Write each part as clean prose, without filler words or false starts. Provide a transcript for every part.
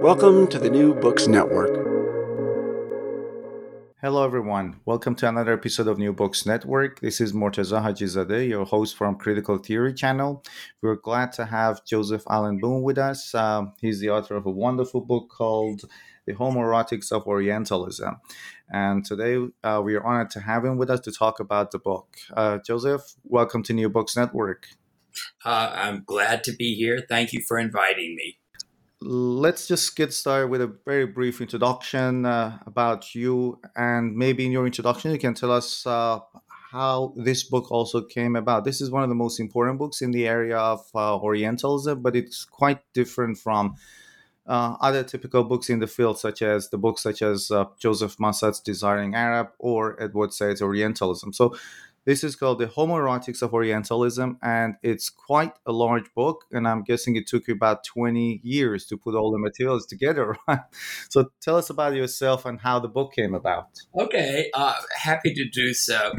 Welcome to the New Books Network. Hello everyone. Welcome to another episode of New Books Network. This is Murtaza Hajizadeh, your host from Critical Theory channel. We're glad to have Joseph Allen Boone with us. He's the author of a wonderful book called The Homoerotics of Orientalism. And today we are honored to have him with us to talk about the book. Joseph, welcome to New Books Network. I'm glad to be here. Thank you for inviting me. Let's just get started with a very brief introduction about you, and maybe in your introduction you can tell us how this book also came about. This is one of the most important books in the area of Orientalism, but it's quite different from other typical books in the field, such as Joseph Massad's Desiring Arab or Edward Said's Orientalism. So this is called The Homoerotics of Orientalism, and it's quite a large book, and I'm guessing it took you about 20 years to put all the materials together, right? So tell us about yourself and how the book came about. Okay, happy to do so.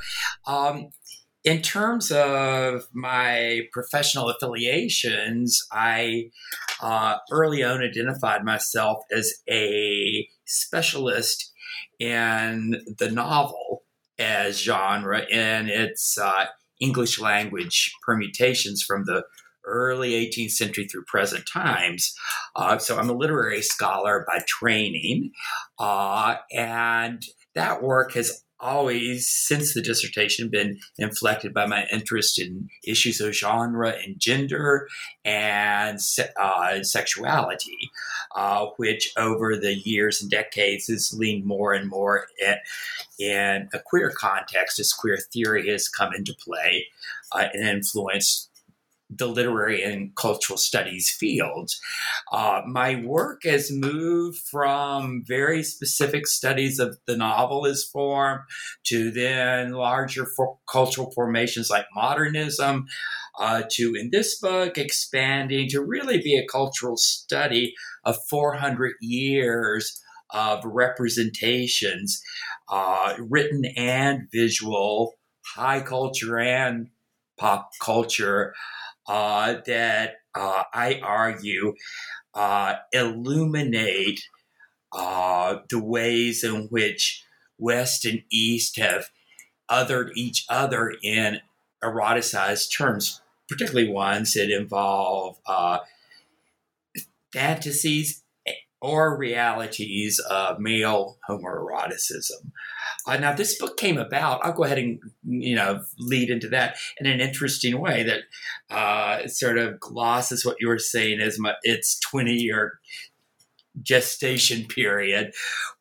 In terms of my professional affiliations, I early on identified myself as a specialist in the novel as genre and its English language permutations from the early 18th century through present times. So I'm a literary scholar by training, and that work has always, since the dissertation, been inflected by my interest in issues of genre and gender and sexuality, which over the years and decades has leaned more and more in a queer context as queer theory has come into play and influenced the literary and cultural studies field. My work has moved from very specific studies of the novelist form to then larger cultural formations like modernism, to, in this book, expanding to really be a cultural study of 400 years of representations, written and visual, high culture and pop culture, that I argue illuminate the ways in which West and East have othered each other in eroticized terms, particularly ones that involve fantasies or realities of male homoeroticism. Now, this book came about, I'll go ahead and, lead into that in an interesting way that sort of glosses what you were saying as its 20-year gestation period,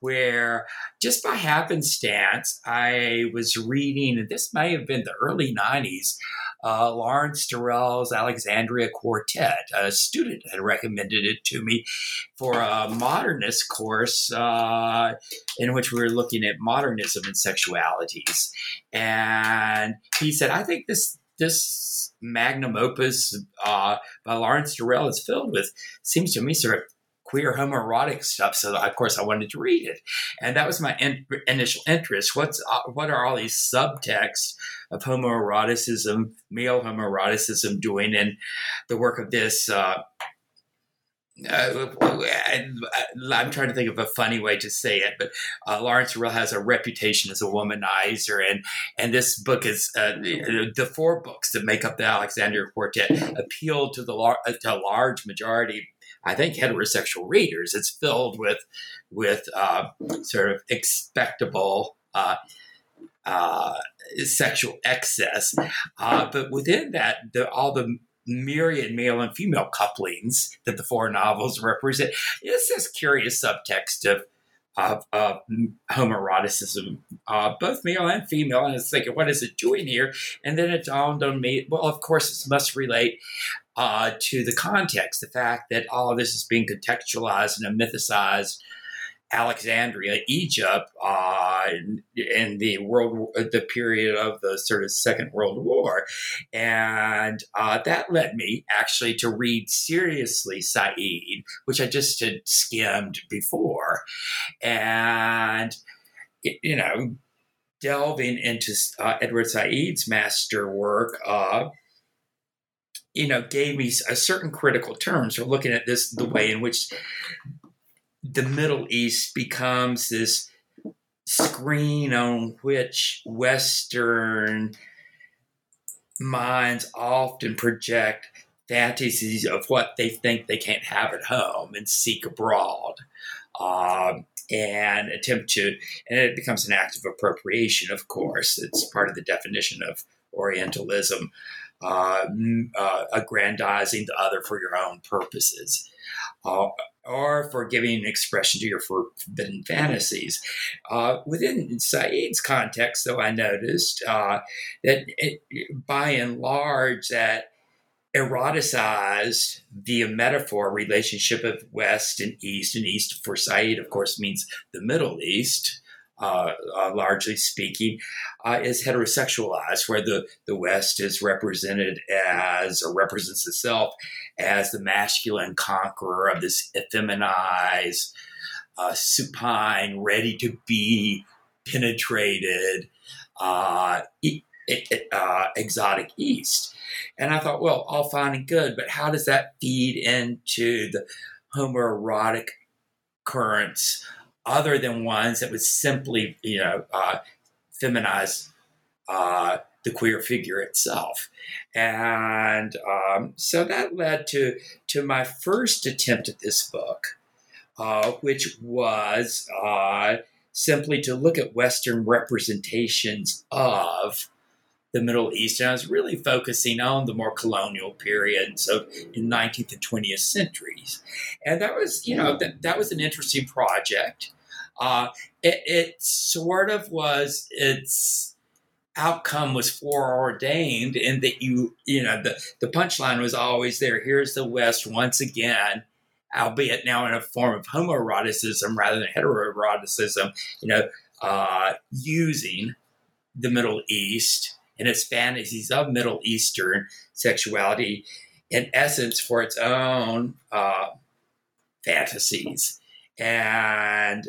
where just by happenstance, I was reading, and this may have been the early 90s, Lawrence Durrell's Alexandria Quartet. A student had recommended it to me for a modernist course in which we were looking at modernism and sexualities. And he said, I think this magnum opus by Lawrence Durrell is filled with, seems to me, sort of queer homoerotic stuff. So, of course, I wanted to read it. And that was my initial interest. What are all these subtexts of homoeroticism, male homoeroticism, doing in the work of this? I'm trying to think of a funny way to say it, but Lawrence Durrell has a reputation as a womanizer, and this book is the four books that make up the Alexandria Quartet appeal to a large majority, I think, heterosexual readers. It's filled with sort of expectable sexual excess, but within that, all the myriad male and female couplings that the four novels represent. It's this curious subtext of homoeroticism, both male and female. And I was thinking, what is it doing here? And then it dawned on me, well, of course, it must relate to the context, the fact that all of this is being contextualized and mythicized. Alexandria, Egypt, in the period of the sort of Second World War, and that led me actually to read seriously Said, which I just had skimmed before, and delving into Edward Said's masterwork you know, gave me a certain critical terms for looking at this, the way in which the Middle East becomes this screen on which Western minds often project fantasies of what they think they can't have at home and seek abroad, and attempt to, and it becomes an act of appropriation, of course. It's part of the definition of Orientalism, aggrandizing the other for your own purposes, or for giving an expression to your forbidden fantasies. Within Said's context, though, I noticed that by and large that eroticized via metaphor relationship of West and East for Said, of course, means the Middle East, largely speaking, is heterosexualized, where the West is represented as, or represents itself as, the masculine conqueror of this effeminized, supine, ready to be penetrated, exotic East. And I thought, well, all fine and good, but how does that feed into the homoerotic currents other than ones that would simply, you know, feminize the queer figure itself? And so that led to my first attempt at this book, which was simply to look at Western representations of the Middle East, and I was really focusing on the more colonial periods of the 19th and 20th centuries. And that was, you know, that was an interesting project. It sort of was, its outcome was foreordained in that you know, the punchline was always there. Here's the West once again, albeit now in a form of homoeroticism rather than heteroeroticism, you know, using the Middle East and its fantasies of Middle Eastern sexuality, in essence, for its own fantasies. And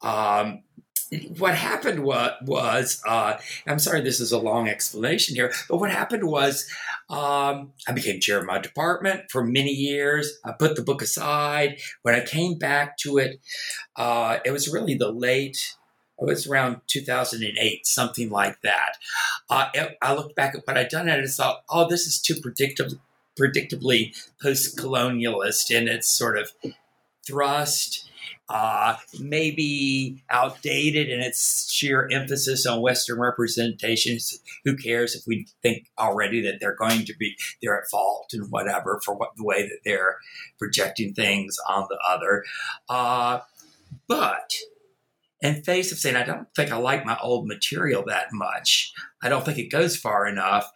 what happened was, I'm sorry, this is a long explanation here, but what happened was I became chair of my department for many years. I put the book aside. When I came back to it, it was really it was around 2008, something like that. I looked back at what I'd done and I thought, oh, this is too predictably post-colonialist in its sort of thrust, maybe outdated in its sheer emphasis on Western representations. Who cares if we think already that they're at fault and whatever for the way that they're projecting things on the other. But in face of saying, I don't think I like my old material that much, I don't think it goes far enough,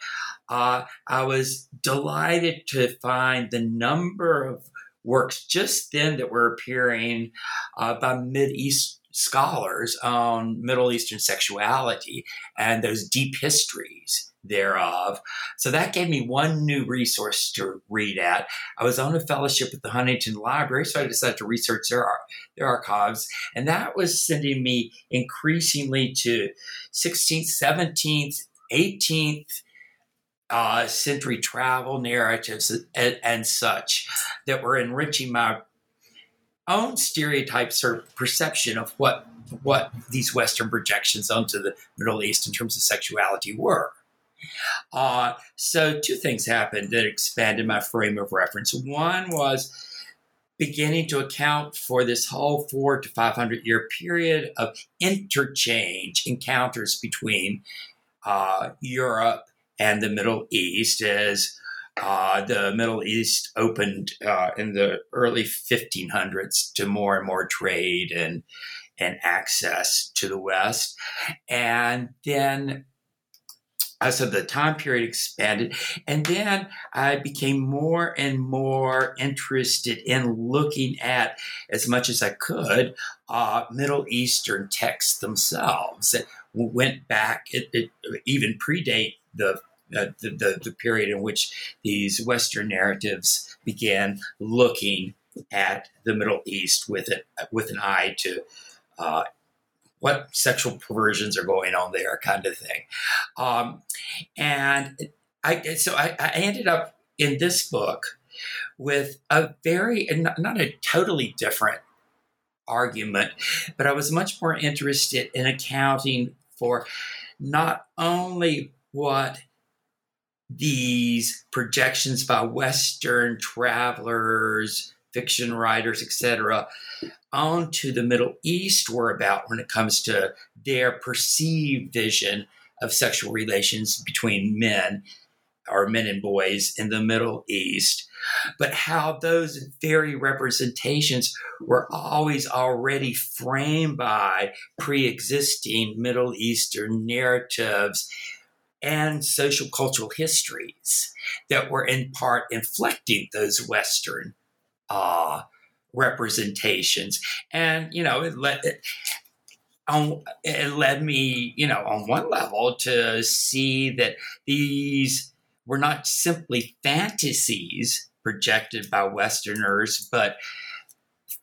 I was delighted to find the number of works just then that were appearing by Mideast scholars on Middle Eastern sexuality and those deep histories thereof. So that gave me one new resource to read at. I was on a fellowship at the Huntington Library, so I decided to research their archives. And that was sending me increasingly to 16th, 17th, 18th century travel narratives and such that were enriching my own stereotype sort of perception of what these Western projections onto the Middle East in terms of sexuality were. So two things happened that expanded my frame of reference. One was beginning to account for this whole 400 to 500 year period of interchange, encounters between Europe and the Middle East, as the Middle East opened in the early 1500s to more and more trade and access to the West. And then so the time period expanded, and then I became more and more interested in looking at, as much as I could, Middle Eastern texts themselves that went back. It even predate the period in which these Western narratives began looking at the Middle East with an eye to what sexual perversions are going on there, kind of thing. And I ended up in this book with a very, and not a totally different argument, but I was much more interested in accounting for not only what these projections by Western travelers, fiction writers, etc., onto the Middle East were about when it comes to their perceived vision of sexual relations between men or men and boys in the Middle East, but how those very representations were always already framed by pre-existing Middle Eastern narratives and social cultural histories that were in part inflecting those Western representations. And, you know, it led me, you know, on one level to see that these were not simply fantasies projected by Westerners, but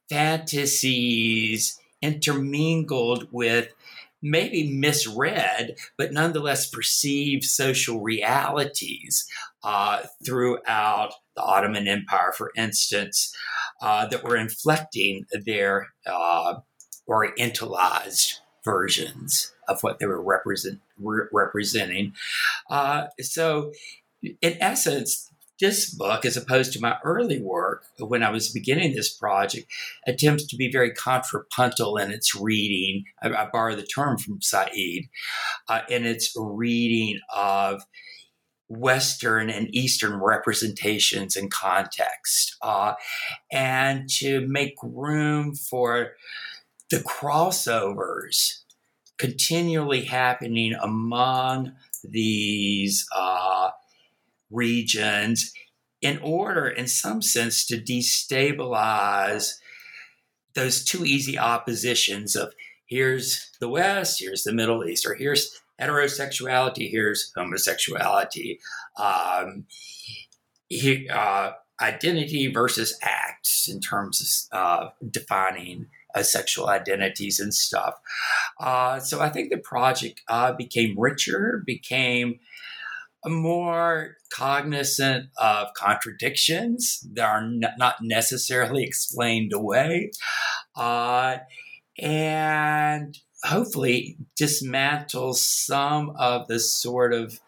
fantasies intermingled with maybe misread, but nonetheless perceived social realities throughout the Ottoman Empire, for instance, that were inflecting their Orientalized versions of what they were representing. So in essence, this book, as opposed to my early work when I was beginning this project, attempts to be very contrapuntal in its reading. I borrow the term from Said, in its reading of Western and Eastern representations and context, and to make room for the crossovers continually happening among these regions in order, in some sense, to destabilize those too easy oppositions of here's the West, here's the Middle East, or here's heterosexuality, here's homosexuality, identity versus acts in terms of defining sexual identities and stuff. So I think the project became richer, became more cognizant of contradictions that are not necessarily explained away, and hopefully dismantles some of the sort of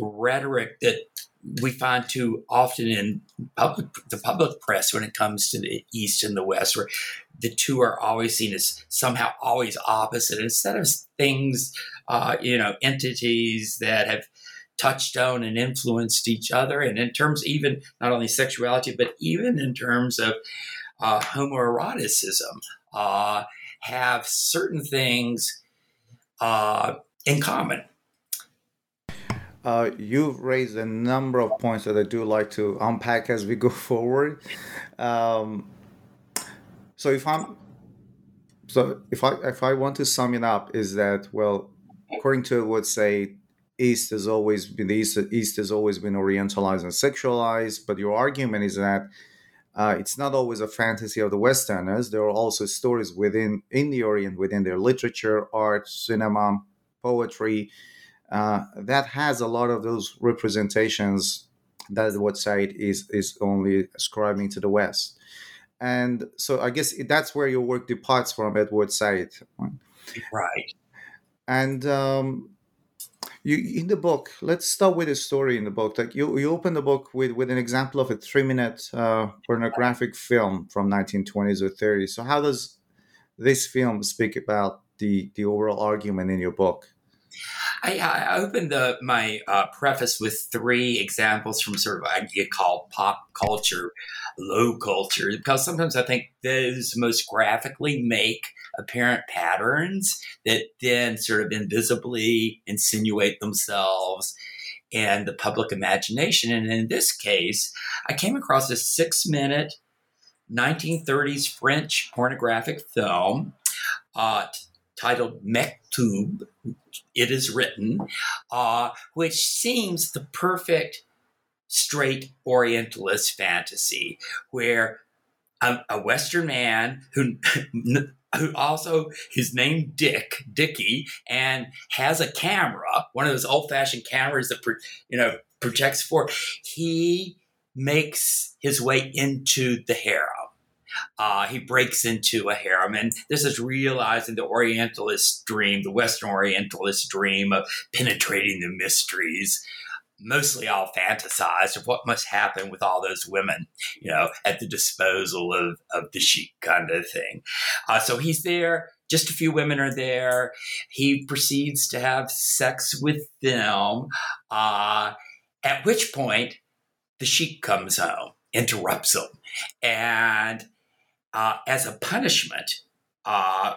rhetoric that we find too often in the public press when it comes to the East and the West, where the two are always seen as somehow always opposite, instead of things, entities that have touched on and influenced each other. And in terms even not only sexuality, but even in terms of homoeroticism, have certain things in common. You've raised a number of points that I do like to unpack as we go forward. So if I want to sum it up, is that, well, according to what say, the East has always been orientalized and sexualized, but your argument is that it's not always a fantasy of the Westerners. There are also stories in the Orient, within their literature, art, cinema, poetry, that has a lot of those representations that what Said is only ascribing to the West. And so I guess that's where your work departs from Edward Said. Right. And you in the book, let's start with a story in the book. Like you open the book with an example of a 3-minute pornographic film from 1920s or 30s. So how does this film speak about the overall argument in your book? I opened my preface with 3 examples from sort of what I call pop culture, low culture, because sometimes I think those most graphically make apparent patterns that then sort of invisibly insinuate themselves in the public imagination. And in this case, I came across a 6-minute 1930s French pornographic film titled Mectoube, It Is Written, which seems the perfect straight Orientalist fantasy, where a Western man who also is named Dickie, and has a camera, one of those old-fashioned cameras that projects for, he makes his way into the harem. He breaks into a harem, and this is realizing the Orientalist dream, the Western Orientalist dream of penetrating the mysteries, mostly all fantasized of what must happen with all those women, you know, at the disposal of the sheik kind of thing. So he's there. Just a few women are there. He proceeds to have sex with them, at which point the sheik comes home, interrupts him, and as a punishment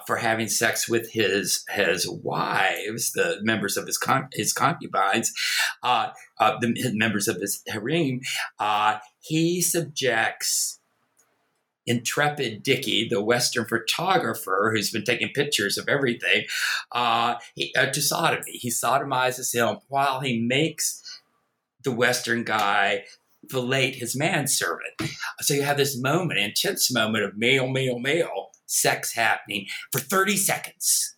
for having sex with his wives, the members of his concubines, the members of his harem, he subjects Intrepid Dickey, the Western photographer who's been taking pictures of everything, to sodomy. He sodomizes him while he makes the Western guy fillet his manservant. So you have this moment, intense moment of male sex happening for 30 seconds.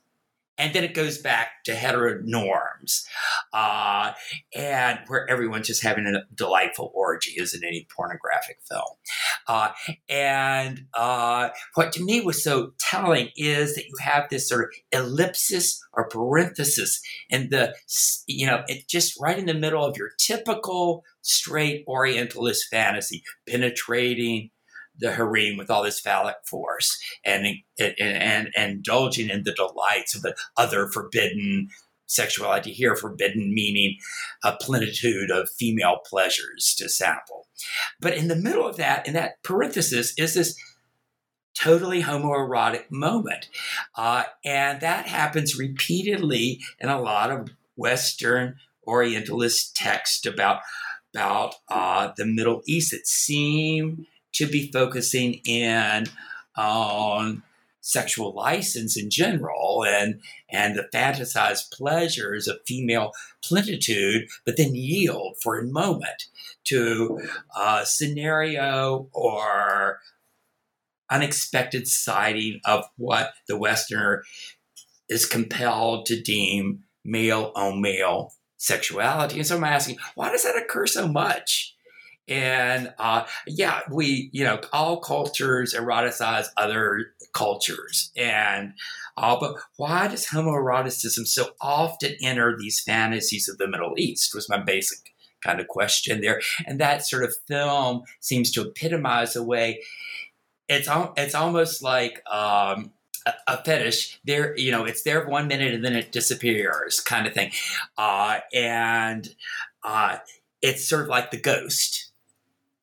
And then it goes back to hetero norms, and where everyone's just having a delightful orgy, as in any pornographic film. And what to me was so telling is that you have this sort of ellipsis or parenthesis, and it just right in the middle of your typical straight Orientalist fantasy, penetrating the harem with all this phallic force and indulging in the delights of the other forbidden sexuality, here forbidden meaning a plenitude of female pleasures to sample. But in the middle of that, in that parenthesis, is this totally homoerotic moment. And that happens repeatedly in a lot of Western Orientalist texts about the Middle East that seem to be focusing in on sexual license in general and the fantasized pleasures of female plenitude, but then yield for a moment to a scenario or unexpected sighting of what the Westerner is compelled to deem male-on-male sexuality. And so I'm asking, why does that occur so much? And all cultures eroticize other cultures, but why does homoeroticism so often enter these fantasies of the Middle East was my basic kind of question there. And that sort of film seems to epitomize a way. It's almost like a fetish there, you know, it's there 1 minute and then it disappears kind of thing. It's sort of like the ghost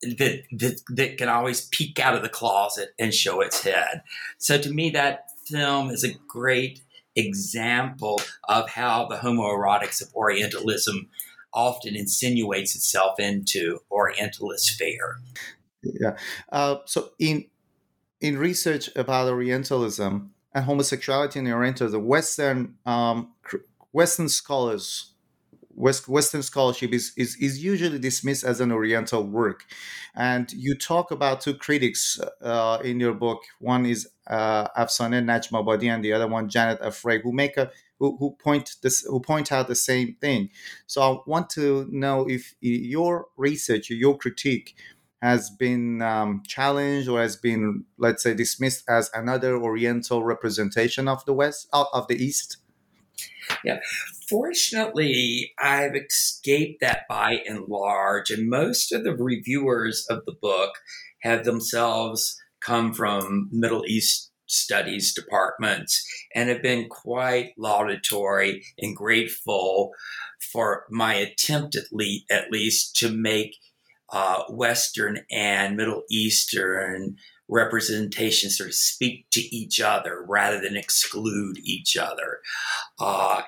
that can always peek out of the closet and show its head. So to me, that film is a great example of how the homoerotics of Orientalism often insinuates itself into Orientalist fare. Yeah. So in research about Orientalism and homosexuality in the Orientalism, Western scholarship is usually dismissed as an Oriental work. And you talk about two critics in your book. One is Afsaneh Najmabadi and the other one Janet Afray, who point out the same thing. So I want to know if your research, your critique has been challenged or has been, let's say, dismissed as another Oriental representation of the West, of the East. Yeah. Fortunately, I've escaped that by and large, and most of the reviewers of the book have themselves come from Middle East studies departments and have been quite laudatory and grateful for my attempt at least to make Western and Middle Eastern representations sort of speak to each other rather than exclude each other,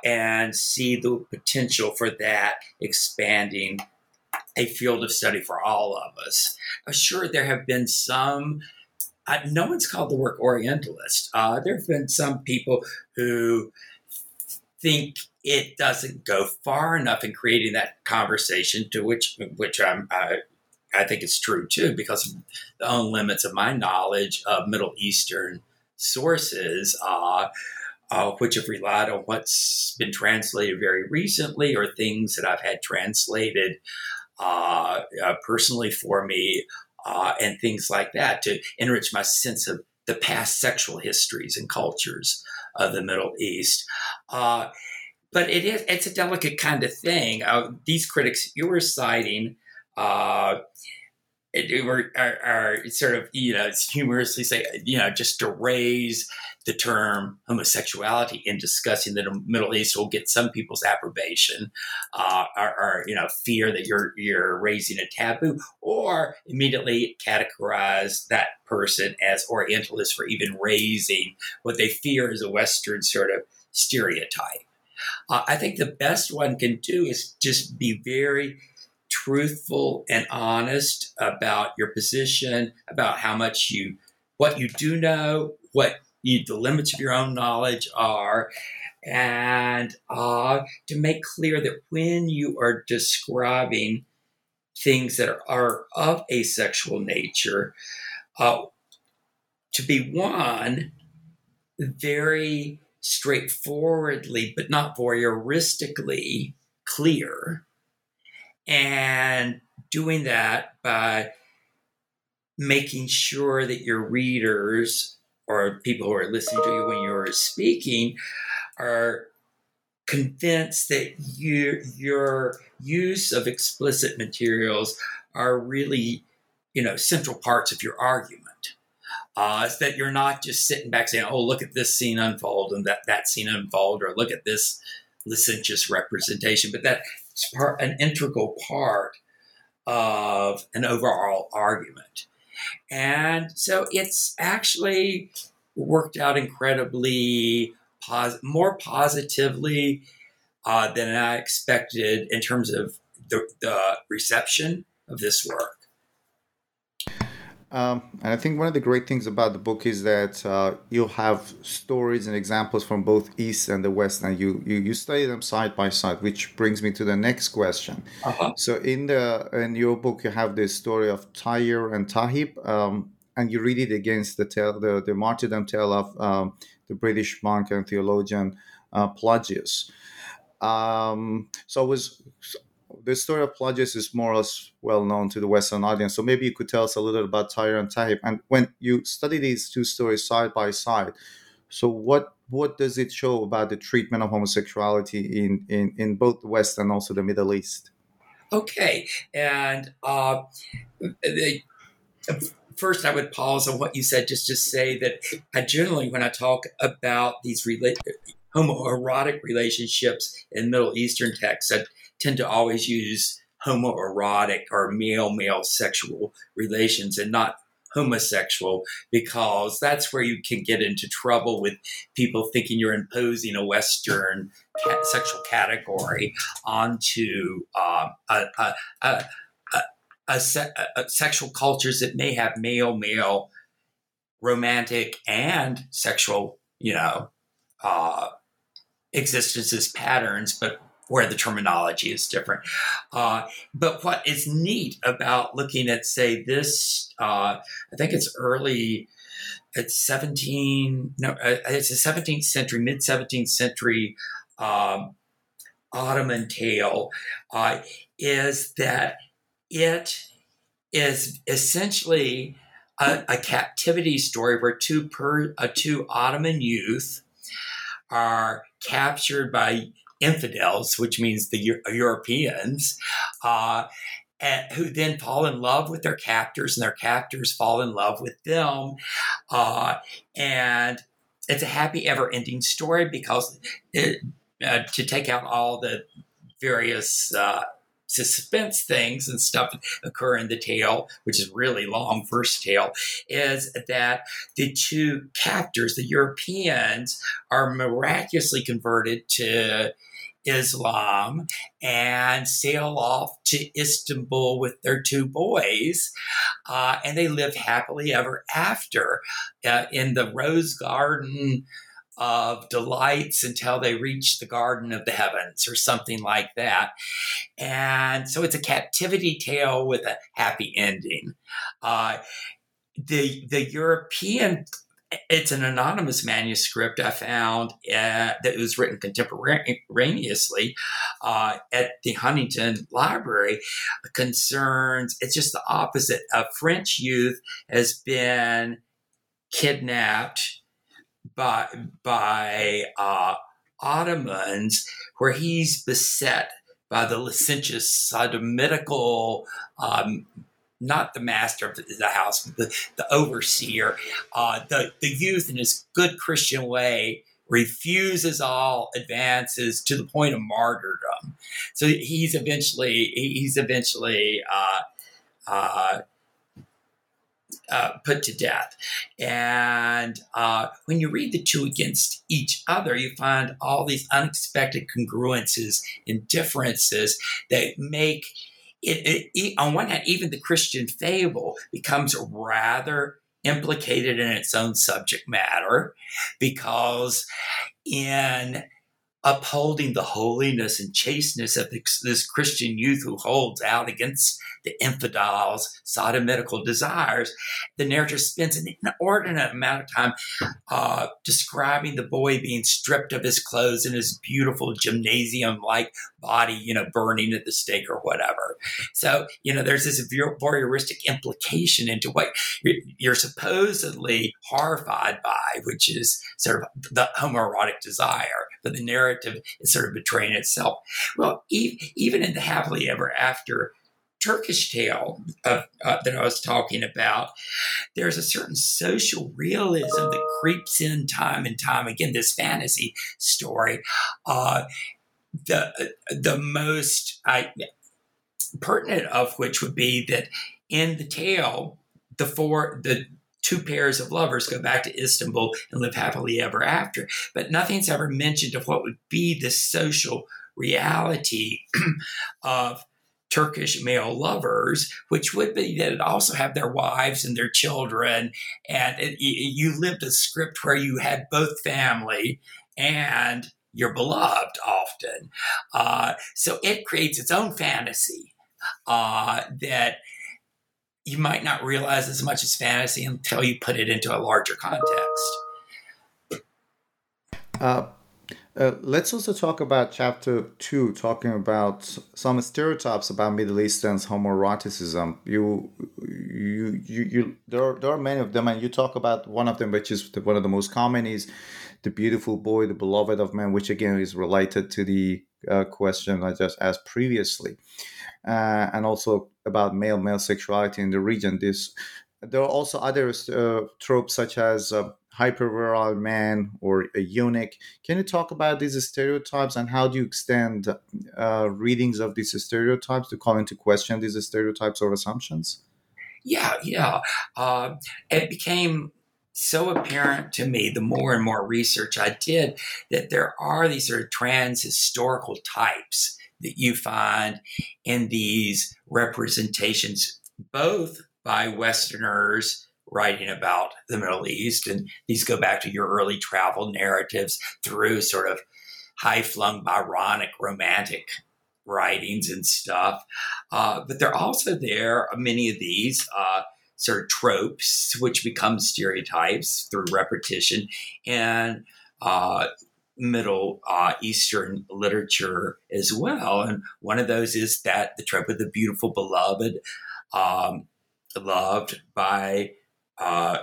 and see the potential for that expanding a field of study for all of us. Sure, there have been some, no one's called the work Orientalist. There have been some people who think it doesn't go far enough in creating that conversation, to which I think it's true, too, because of the own limits of my knowledge of Middle Eastern sources, which have relied on what's been translated very recently or things that I've had translated personally for me, and things like that, to enrich my sense of the past sexual histories and cultures of the Middle East. But it's a delicate kind of thing. These critics you were citing are sort of, humorously say, just to raise the term homosexuality in discussing the Middle East will get some people's approbation, or fear that you're raising a taboo, or immediately categorize that person as Orientalist for even raising what they fear is a Western sort of stereotype. I think the best one can do is just be very truthful and honest about your position, about how much what you do know, the limits of your own knowledge are, and to make clear that when you are describing things that are of a sexual nature, to be very straightforwardly, but not voyeuristically clear, and doing that by making sure that your readers or people who are listening to you when you're speaking are convinced that your use of explicit materials are really, central parts of your argument. It's that you're not just sitting back saying, oh, look at this scene unfold and that scene unfold, or look at this licentious representation, but that's an integral part of an overall argument. And so it's actually worked out incredibly more positively than I expected in terms of the reception of this work. And I think one of the great things about the book is that you have stories and examples from both East and the West, and you study them side by side, which brings me to the next question. Uh-huh. So in your book, you have this story of Tayib and Tayib, and you read it against the martyrdom tale of the British monk and theologian Pelagius. The story of Pelagius is more or less well known to the Western audience. So maybe you could tell us a little about Tayran and Tayib. And when you study these two stories side by side, so what does it show about the treatment of homosexuality in both the West and also the Middle East? Okay. And first I would pause on what you said just to say that I generally, when I talk about these homoerotic relationships in Middle Eastern texts, I tend to always use homoerotic or male-male sexual relations and not homosexual, because that's where you can get into trouble with people thinking you're imposing a Western sexual category onto sexual cultures that may have male-male romantic and sexual, existences, patterns, but where the terminology is different. But what is neat about looking at, say, this, I think it's a 17th century, mid-17th century Ottoman tale, is that it is essentially a captivity story where two Ottoman youth are captured by infidels, which means the Europeans, who then fall in love with their captors, and their captors fall in love with them. And it's a happy ever-ending story, because to take out all the various suspense things and stuff that occur in the tale, which is really long first tale, is that the two captors, the Europeans, are miraculously converted to Islam and sail off to Istanbul with their two boys, and they live happily ever after in the rose garden of delights until they reach the garden of the heavens or something like that. And so it's a captivity tale with a happy ending. The European It's an anonymous manuscript I found that was written contemporaneously at the Huntington Library. Concerns, it's just the opposite. A French youth has been kidnapped by Ottomans, where he's beset by the licentious sodomitical, not the master of the house, but the overseer. The youth, in his good Christian way, refuses all advances to the point of martyrdom. So he's eventually put to death. And when you read the two against each other, you find all these unexpected congruences and differences that make it, on one hand, even the Christian fable becomes rather implicated in its own subject matter, because in upholding the holiness and chasteness of this Christian youth who holds out against the infidels' sodomitical desires, the narrator spends an inordinate amount of time describing the boy being stripped of his clothes and his beautiful gymnasium-like body, burning at the stake or whatever. So, there's this voyeuristic implication into what you're supposedly horrified by, which is sort of the homoerotic desire, but the narrative is sort of betraying itself. Well, even in the happily ever after Turkish tale that I was talking about, there's a certain social realism that creeps in time and time again. This fantasy story, the most pertinent of which would be that in the tale, two pairs of lovers go back to Istanbul and live happily ever after. But nothing's ever mentioned of what would be the social reality of Turkish male lovers, which would be that it also have their wives and their children. And you lived a script where you had both family and your beloved often. So it creates its own fantasy that you might not realize as much as fantasy until you put it into a larger context. Let's also talk about chapter 2, talking about some stereotypes about Middle Eastern's homoeroticism. There are many of them, and you talk about one of them, which is one of the most common, is the beautiful boy, the beloved of man, which again is related to the question I just asked previously, and also about male sexuality in the region. There are also other tropes such as hypervirile man or a eunuch. Can you talk about these stereotypes, and how do you extend readings of these stereotypes to call into question these stereotypes or assumptions? Yeah. It became so apparent to me the more and more research I did that there are these sort of trans-historical types that you find in these representations, both by Westerners writing about the Middle East, and these go back to your early travel narratives, through sort of high-flung, Byronic, romantic writings and stuff. But they're also there, many of these sort of tropes, which become stereotypes through repetition, and Middle Eastern literature as well. And one of those is that the trope of the beautiful beloved, loved by a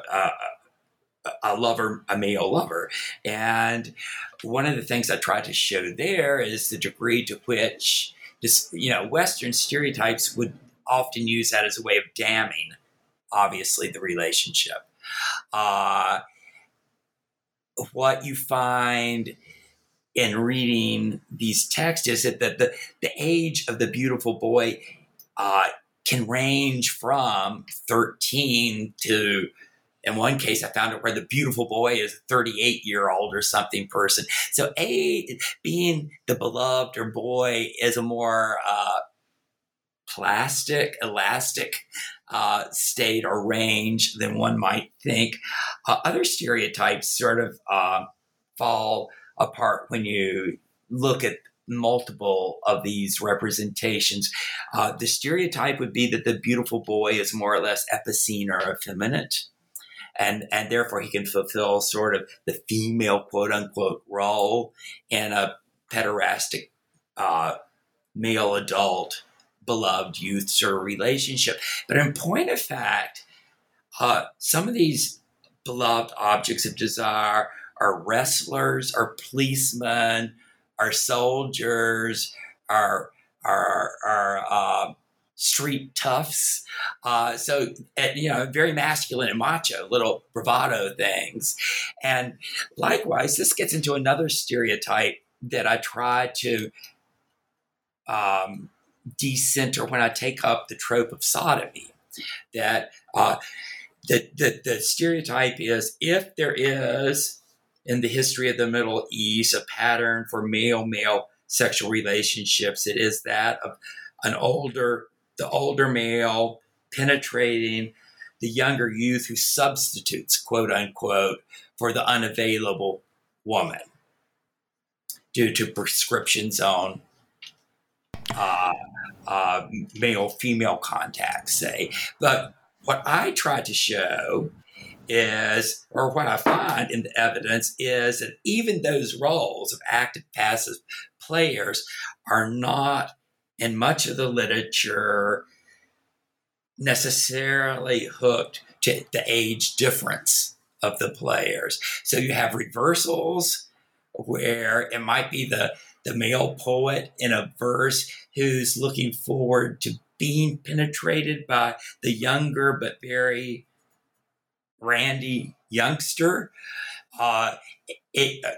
lover, a male lover. And one of the things I try to show there is the degree to which this, Western stereotypes would often use that as a way of damning, obviously, the relationship. What you find in reading these texts is that the age of the beautiful boy can range from 13 to, in one case, I found it where the beautiful boy is a 38-year-old or something person. So being the beloved or boy is a more plastic, elastic state or range than one might think. Other stereotypes sort of fall apart when you look at multiple of these representations. The stereotype would be that the beautiful boy is more or less epicene or effeminate, and therefore he can fulfill sort of the female quote unquote role in a pederastic male adult beloved youth sort of relationship. But in point of fact, some of these beloved objects of desire are wrestlers, are policemen, are soldiers, are street toughs. Very masculine and macho, little bravado things. And likewise, this gets into another stereotype that I try to decenter when I take up the trope of sodomy, that the stereotype is, if there is in the history of the Middle East a pattern for male-male sexual relationships, it is that of the older male penetrating the younger youth, who substitutes, quote unquote, for the unavailable woman due to prescriptions on male-female contacts, say. But what I try to show is, or what I find in the evidence, is that even those roles of active, passive players are not, in much of the literature, necessarily hooked to the age difference of the players. So you have reversals where it might be the male poet in a verse who's looking forward to being penetrated by the younger but very randy youngster.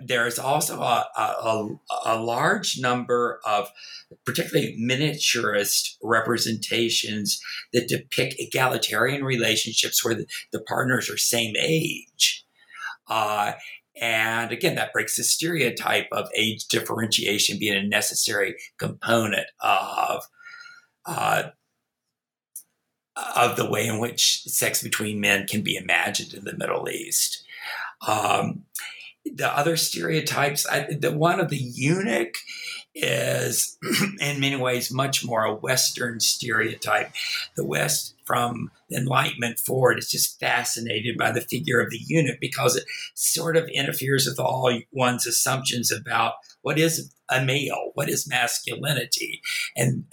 There's also a large number of particularly miniaturist representations that depict egalitarian relationships where the partners are same age. And again, that breaks the stereotype of age differentiation being a necessary component of the way in which sex between men can be imagined in the Middle East. The other stereotypes, the one of the eunuch is in many ways much more a Western stereotype. The West, from the Enlightenment forward, is just fascinated by the figure of the eunuch because it sort of interferes with all one's assumptions about what is a male, what is masculinity. And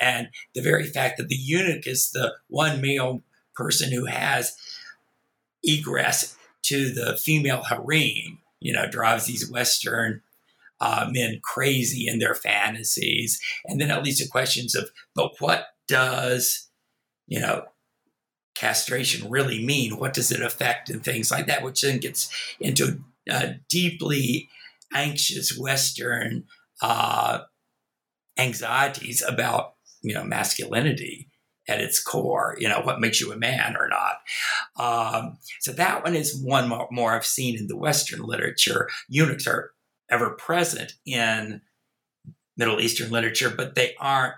the very fact that the eunuch is the one male person who has egress to the female harem, drives these Western men crazy in their fantasies. And then at least the questions of, but what does, castration really mean? What does it affect? And things like that, which then gets into deeply anxious Western anxieties about, masculinity at its core, what makes you a man or not. So that one is one more I've seen in the Western literature. Eunuchs are ever present in Middle Eastern literature, but they aren't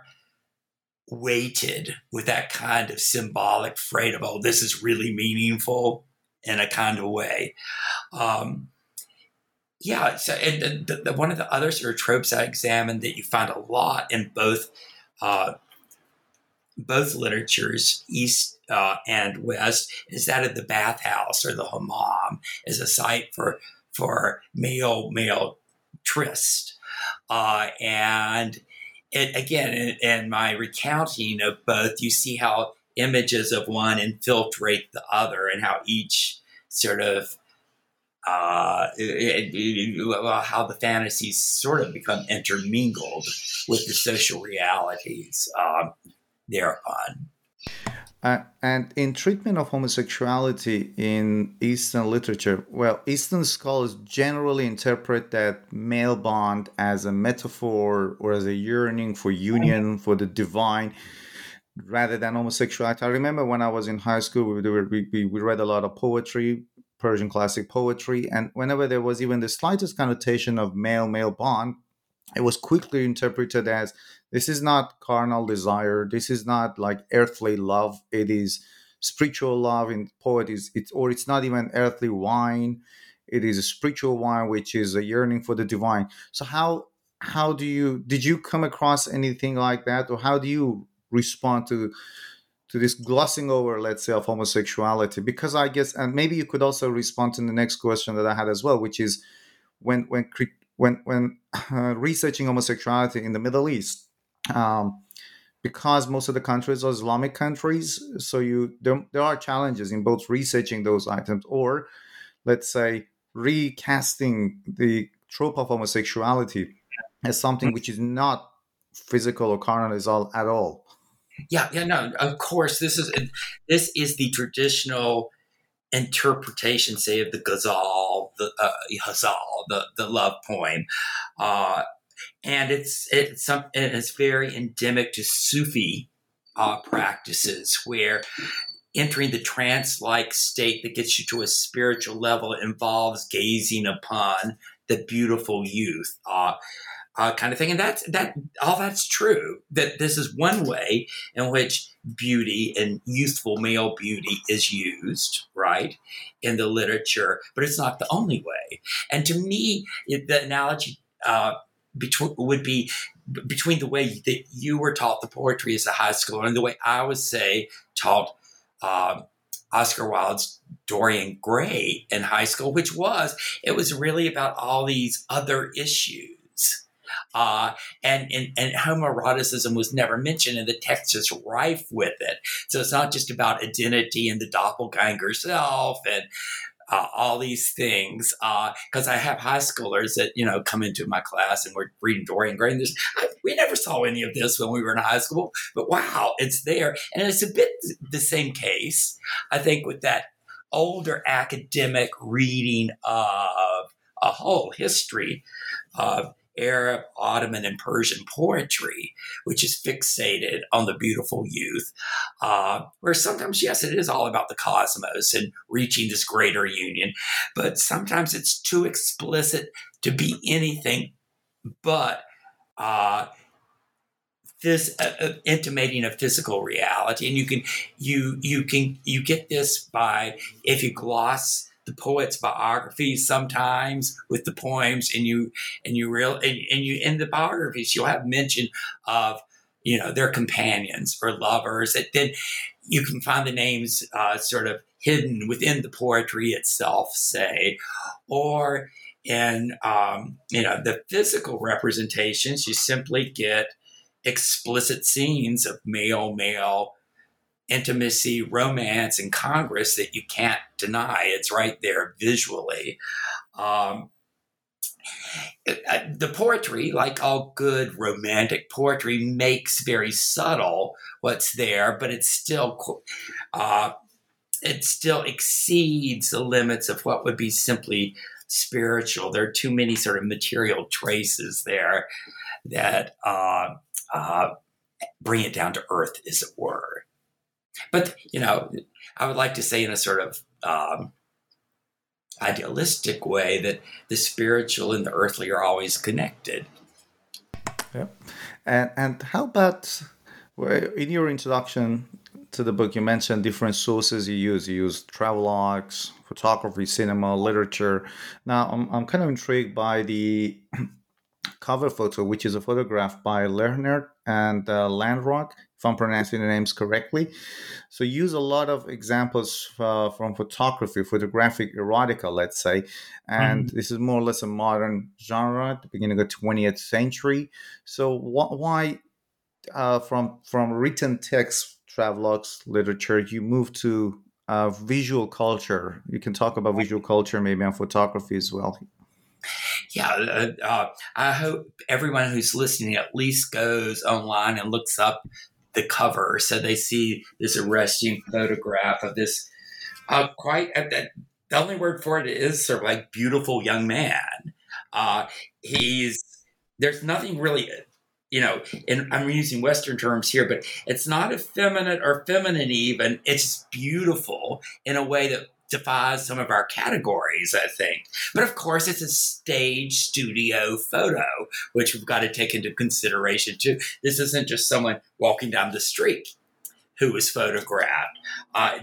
weighted with that kind of symbolic freight of, oh, this is really meaningful in a kind of way. So one of the other sort of tropes I examined that you find a lot in both literatures, East and West, is that of the bathhouse or the hammam as a site for male-male tryst. And it, again, in my recounting of both, you see how images of one infiltrate the other and how each sort of how the fantasies sort of become intermingled with the social realities thereupon. And in treatment of homosexuality in Eastern literature, Eastern scholars generally interpret that male bond as a metaphor or as a yearning for union, for the divine, rather than homosexuality. I remember when I was in high school, we read a lot of poetry, Persian classic poetry, and whenever there was even the slightest connotation of male-male bond, it was quickly interpreted as, this is not carnal desire. This is not like earthly love. It is spiritual love. In poetry, it's not even earthly wine. It is a spiritual wine, which is a yearning for the divine. So how did you come across anything like that, or how do you respond to to this glossing over, let's say, of homosexuality? Because I guess, and maybe you could also respond to the next question that I had as well, which is when researching homosexuality in the Middle East, because most of the countries are Islamic countries, so there are challenges in both researching those items or, let's say, recasting the trope of homosexuality as something which is not physical or carnal at all. Yeah, no, of course, this is the traditional interpretation, say, of the ghazal, the love poem, and it's very endemic to Sufi practices, where entering the trance-like state that gets you to a spiritual level involves gazing upon the beautiful youth, kind of thing. And that's true, that this is one way in which beauty and youthful male beauty is used, right, in the literature, but it's not the only way. And to me, the analogy would be between the way that you were taught the poetry as a high schooler and the way I was, say, taught Oscar Wilde's Dorian Gray in high school, which was really about all these other issues. And homoeroticism was never mentioned, and the text is rife with it. So it's not just about identity and the doppelganger self and all these things. Because I have high schoolers that come into my class and we're reading Dorian Gray, and we never saw any of this when we were in high school. But wow, it's there, and it's a bit the same case, I think, with that older academic reading of a whole history of Arab, Ottoman, and Persian poetry, which is fixated on the beautiful youth, where sometimes, yes, it is all about the cosmos and reaching this greater union, but sometimes it's too explicit to be anything but this intimating of physical reality. And you get this by, if you gloss the poet's biographies sometimes with the poems, and you in the biographies you'll have mention of their companions or lovers, that then you can find the names sort of hidden within the poetry itself, say, or in the physical representations you simply get explicit scenes of male intimacy, romance, and congress that you can't deny. It's right there visually. The poetry, like all good romantic poetry, makes very subtle what's there, but it still exceeds the limits of what would be simply spiritual. There are too many sort of material traces there that bring it down to earth, as it were. But, I would like to say in a sort of idealistic way that the spiritual and the earthly are always connected. Yeah. And how about, in your introduction to the book, you mentioned different sources you use. You use travelogues, photography, cinema, literature. Now, I'm kind of intrigued by the cover photo, which is a photograph by Lerner and Landrock, if I'm pronouncing the names correctly. So use a lot of examples from photography, photographic erotica, let's say. And this is more or less a modern genre at the beginning of the 20th century. So why from written text, travelogues, literature, you move to visual culture? You can talk about visual culture maybe and photography as well. Yeah, I hope everyone who's listening at least goes online and looks up the cover, so they see this arresting photograph of this the only word for it is sort of like beautiful young man. There's nothing really, and I'm using Western terms here, but it's not effeminate or feminine even. It's beautiful in a way that defies some of our categories, I think. But of course, it's a stage studio photo, which we've got to take into consideration too. This isn't just someone walking down the street who was photographed.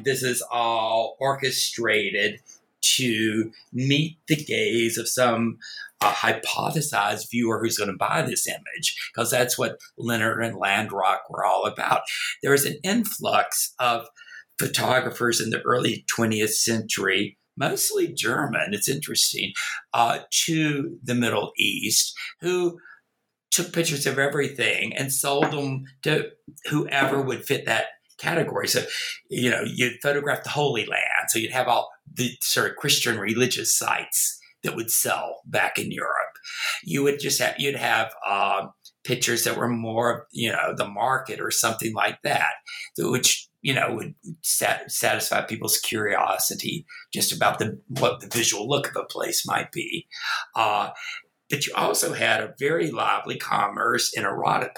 This is all orchestrated to meet the gaze of some hypothesized viewer who's going to buy this image, because that's what Lerner and Landrock were all about. There was an influx of photographers in the early 20th century, mostly German, it's interesting, to the Middle East, who took pictures of everything and sold them to whoever would fit that category. So, you know, you'd photograph the Holy Land. So you'd have all the sort of Christian religious sites that would sell back in Europe. You would just have, you'd have pictures that were more, you know, the market or something like that, which, you know, would satisfy people's curiosity just about the what the visual look of a place might be. But you also had a very lively commerce in erotica,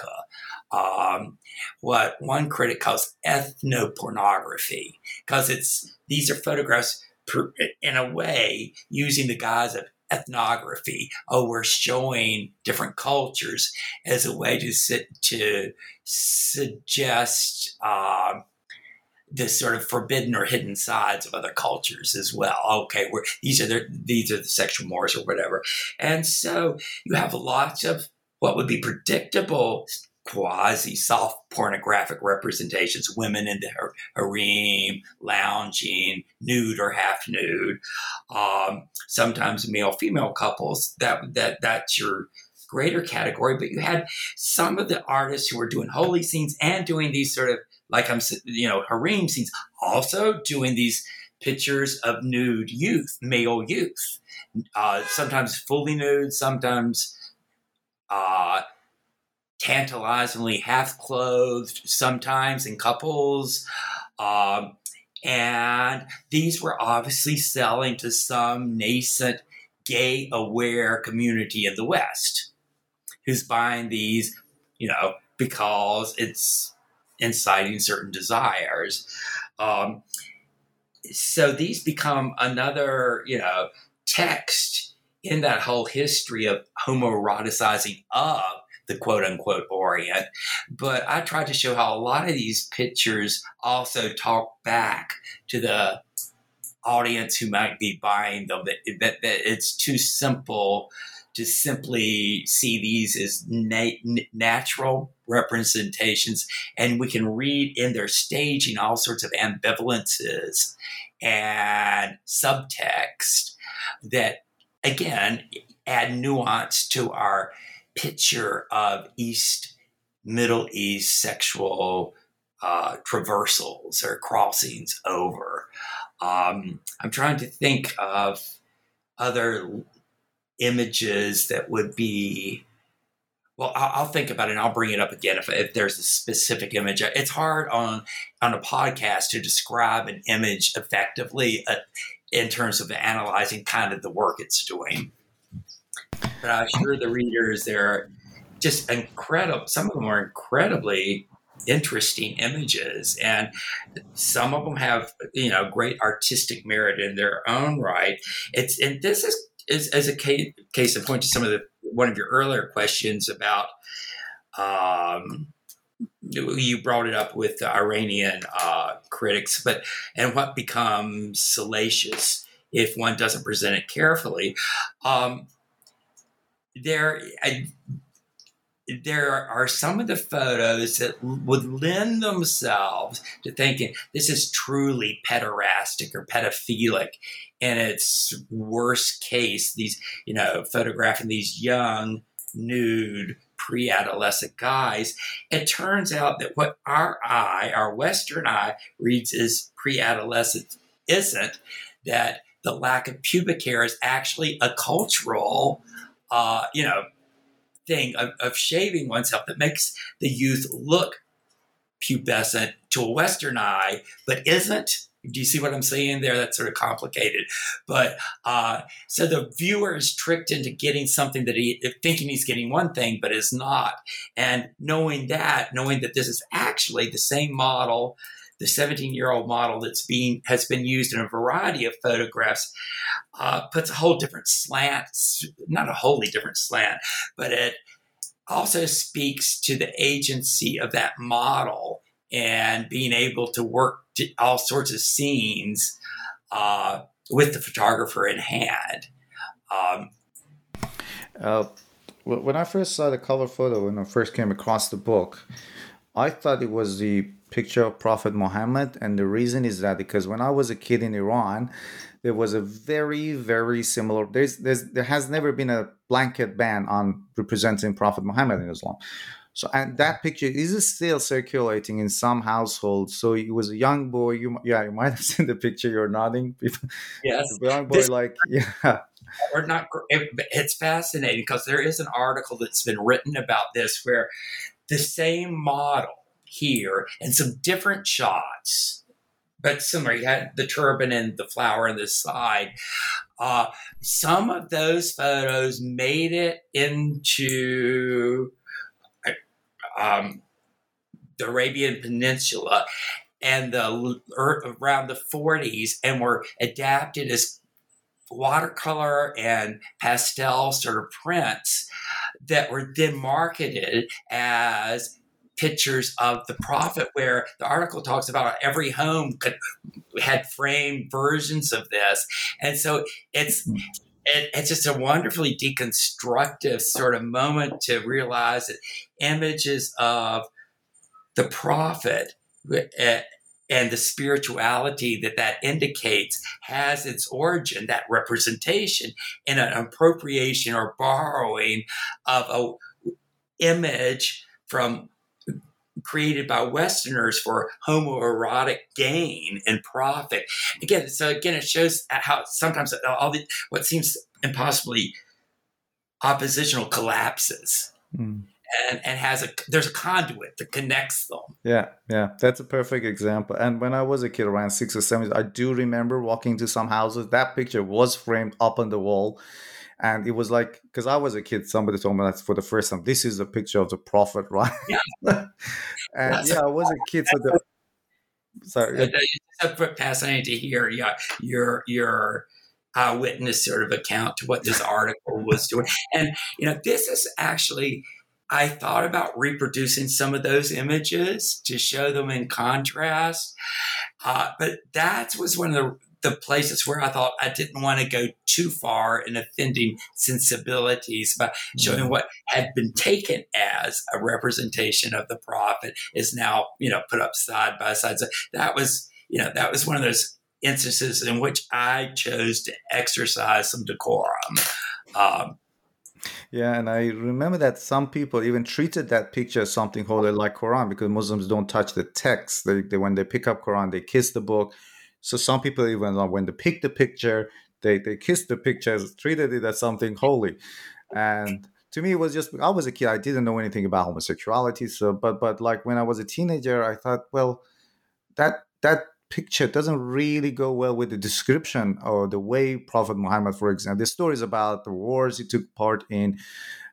what one critic calls ethnopornography, because it's these are photographs in a way using the guise of ethnography. Oh, we're showing different cultures as a way to suggest the sort of forbidden or hidden sides of other cultures as well. Okay, these are the sexual mores or whatever. And so you have lots of what would be predictable quasi-soft pornographic representations, women in the harem, lounging, nude or half-nude, sometimes male-female couples. That's your greater category. But you had some of the artists who were doing holy scenes and doing these sort of, like I'm, you know, harem scenes, also doing these pictures of nude youth, male youth, sometimes fully nude, sometimes tantalizingly half-clothed, sometimes in couples. And these were obviously selling to some nascent gay-aware community in the West who's buying these, you know, because it's inciting certain desires. So these become another, you know, text in that whole history of homoeroticizing of the quote-unquote Orient. But I tried to show how a lot of these pictures also talk back to the audience who might be buying them, that it's too simple to simply see these as natural representations, and we can read in their staging all sorts of ambivalences and subtext that, again, add nuance to our picture of Middle East sexual traversals or crossings over. I'm trying to think of other images that would be, well, I'll think about it and I'll bring it up again if there's a specific image. It's hard on a podcast to describe an image effectively in terms of analyzing kind of the work it's doing. But I assure the readers they're just incredible. Some of them are incredibly interesting images, and some of them have, you know, great artistic merit in their own right. This is as a case in point to one of your earlier questions about you brought it up with the Iranian critics, and what becomes salacious if one doesn't present it carefully. There are some of the photos that would lend themselves to thinking this is truly pederastic or pedophilic in its worst case. These, you know, photographing these young, nude, pre-adolescent guys. It turns out that what our Western eye reads as pre-adolescent isn't, that the lack of pubic hair is actually a cultural thing of shaving oneself that makes the youth look pubescent to a Western eye, but isn't. Do you see what I'm saying there? That's sort of complicated. But so the viewer is tricked into getting something that thinking he's getting one thing, but is not. And knowing that this is actually the same model, the 17-year-old model has been used in a variety of photographs, puts a whole different slant, not a wholly different slant, but it also speaks to the agency of that model and being able to work all sorts of scenes with the photographer in hand. When I first saw the color photo, when I first came across the book, I thought it was the picture of Prophet Muhammad. And the reason is that because when I was a kid in Iran, there was a very, very similar... There has never been a blanket ban on representing Prophet Muhammad in Islam. And that picture is still circulating in some households. So it was a young boy. You might have seen the picture. You're nodding. Yes. The young boy, Or not. It's fascinating because there is an article that's been written about this where the same model here and some different shots, but similar. You had the turban and the flower on this side. Some of those photos made it into the Arabian Peninsula and around the 40s and were adapted as watercolor and pastel sort of prints that were then marketed as pictures of the Prophet, where the article talks about every home had framed versions of this. And so it's just a wonderfully deconstructive sort of moment to realize that images of the Prophet and the spirituality that indicates has its origin, that representation, in an appropriation or borrowing of an image created by Westerners for homoerotic gain and profit. Again, it shows how sometimes all what seems impossibly oppositional collapses, and there's a conduit that connects them. Yeah, that's a perfect example. And when I was a kid, around 6 or 7, I do remember walking to some houses. That picture was framed up on the wall. And it was like, because I was a kid, somebody told me that for the first time, this is a picture of the Prophet, right? Yeah. I was a kid. It's fascinating to hear your eyewitness sort of account to what this article was doing. And, this is actually, I thought about reproducing some of those images to show them in contrast. But that was one of the places where I thought I didn't want to go too far in offending sensibilities by showing what had been taken as a representation of the Prophet is now, put up side by side. So that was one of those instances in which I chose to exercise some decorum. And I remember that some people even treated that picture as something holy like Quran, because Muslims don't touch the text. They when they pick up Quran, they kiss the book. So some people, even when they pick the picture, they kissed the pictures, treated it as something holy. And to me, it was just, I was a kid, I didn't know anything about homosexuality. So, but like when I was a teenager, I thought, well, that picture doesn't really go well with the description or the way Prophet Muhammad, for example, the stories about the wars he took part in,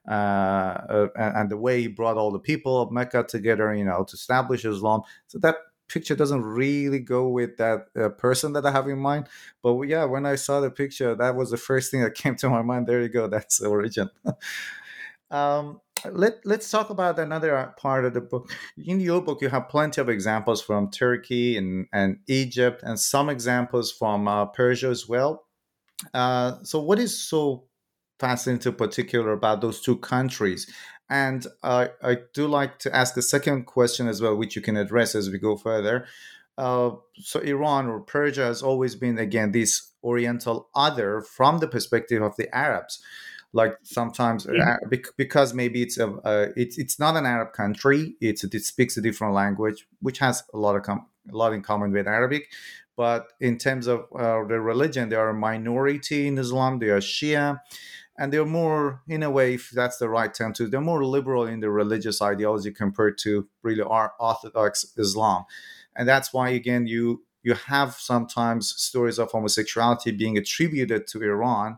and the way he brought all the people of Mecca together, to establish Islam. So that picture doesn't really go with that person that I have in mind. But when I saw the picture, that was the first thing that came to my mind. There you go. That's the origin. Let's talk about another part of the book. In your book, you have plenty of examples from Turkey and Egypt, and some examples from Persia as well. So what is so fascinating in particular about those two countries? And I do like to ask a second question as well, which you can address as we go further. So Iran or Persia has always been, again, this Oriental other from the perspective of the Arabs. Like sometimes, because maybe it's not an Arab country, it speaks a different language, which has a lot in common with Arabic. But in terms of their religion, they are a minority in Islam, they are Shia. And they're more, in a way, if that's the right term, they're more liberal in their religious ideology compared to really our Orthodox Islam. And that's why, again, you have sometimes stories of homosexuality being attributed to Iran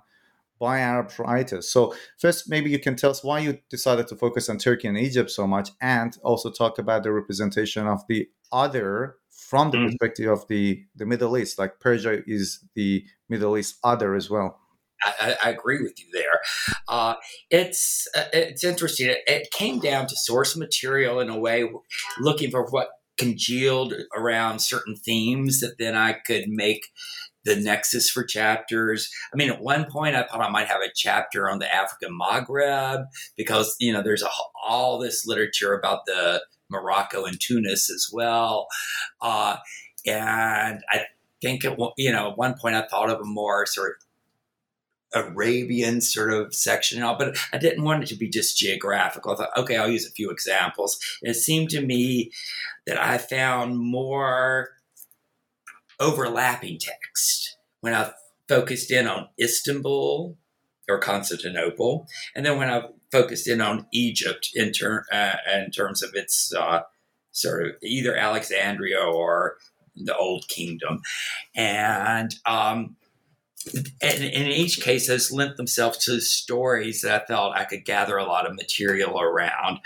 by Arab writers. So first, maybe you can tell us why you decided to focus on Turkey and Egypt so much, and also talk about the representation of the other from the perspective of the Middle East, like Persia is the Middle East other as well. I agree with you there. It's interesting. It came down to source material in a way, looking for what congealed around certain themes that then I could make the nexus for chapters. I mean, at one point I thought I might have a chapter on the African Maghreb because, you know, there's all this literature about the Morocco and Tunis as well. And I think, at one point I thought of a more sort of Arabian sort of section and all, but I didn't want it to be just geographical. I thought, okay, I'll use a few examples. And it seemed to me that I found more overlapping text when I focused in on Istanbul or Constantinople, and then when I focused in on Egypt in terms of its sort of either Alexandria or the Old Kingdom. And in each case, those lent themselves to stories that I felt I could gather a lot of material around.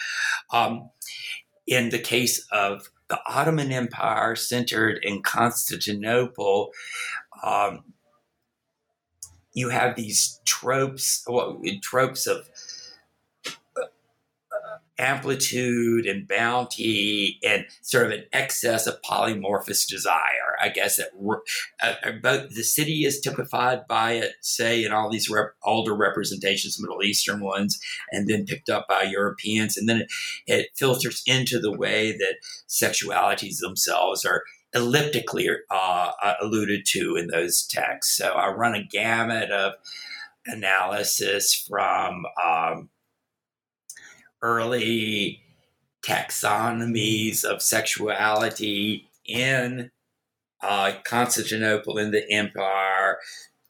In the case of the Ottoman Empire centered in Constantinople, you have these tropes of amplitude and bounty and sort of an excess of polymorphous desire. I guess that both the city is typified by it, say, in all these older representations, Middle Eastern ones, and then picked up by Europeans. And then it filters into the way that sexualities themselves are elliptically alluded to in those texts. So I run a gamut of analysis from early taxonomies of sexuality in Constantinople in the empire